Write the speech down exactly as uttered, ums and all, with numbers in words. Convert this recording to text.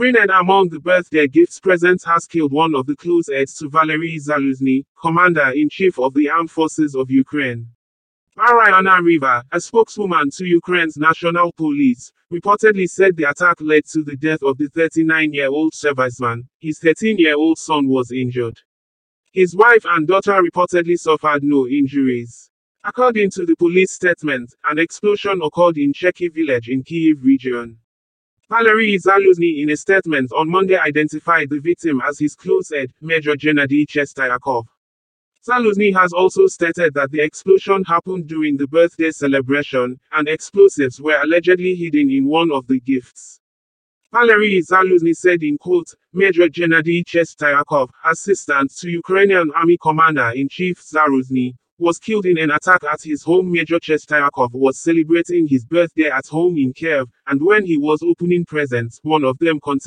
Ukraine, and among the birthday gifts presents has killed one of the close aides to Valery Zaluzhny, commander-in-chief of the armed forces of Ukraine. Mariana Riva, a spokeswoman to Ukraine's national police, reportedly said the attack led to the death of the thirty-nine-year-old serviceman. His thirteen-year-old son was injured. His wife and daughter reportedly suffered no injuries. According to the police statement, an explosion occurred in Cherki village in Kyiv region. Valery Zaluzhny, in a statement on Monday, identified the victim as his close aide, Major Hennadiy Chastyakov. Zaluzhny has also stated that the explosion happened during the birthday celebration, and explosives were allegedly hidden in one of the gifts. Valery Zaluzhny said in quote, "Major Hennadiy Chastyakov, assistant to Ukrainian Army Commander-in-Chief Zaluzhny, was killed in an attack at his home. Major Chastyakov was celebrating his birthday at home in Kiev, and when he was opening presents, one of them contained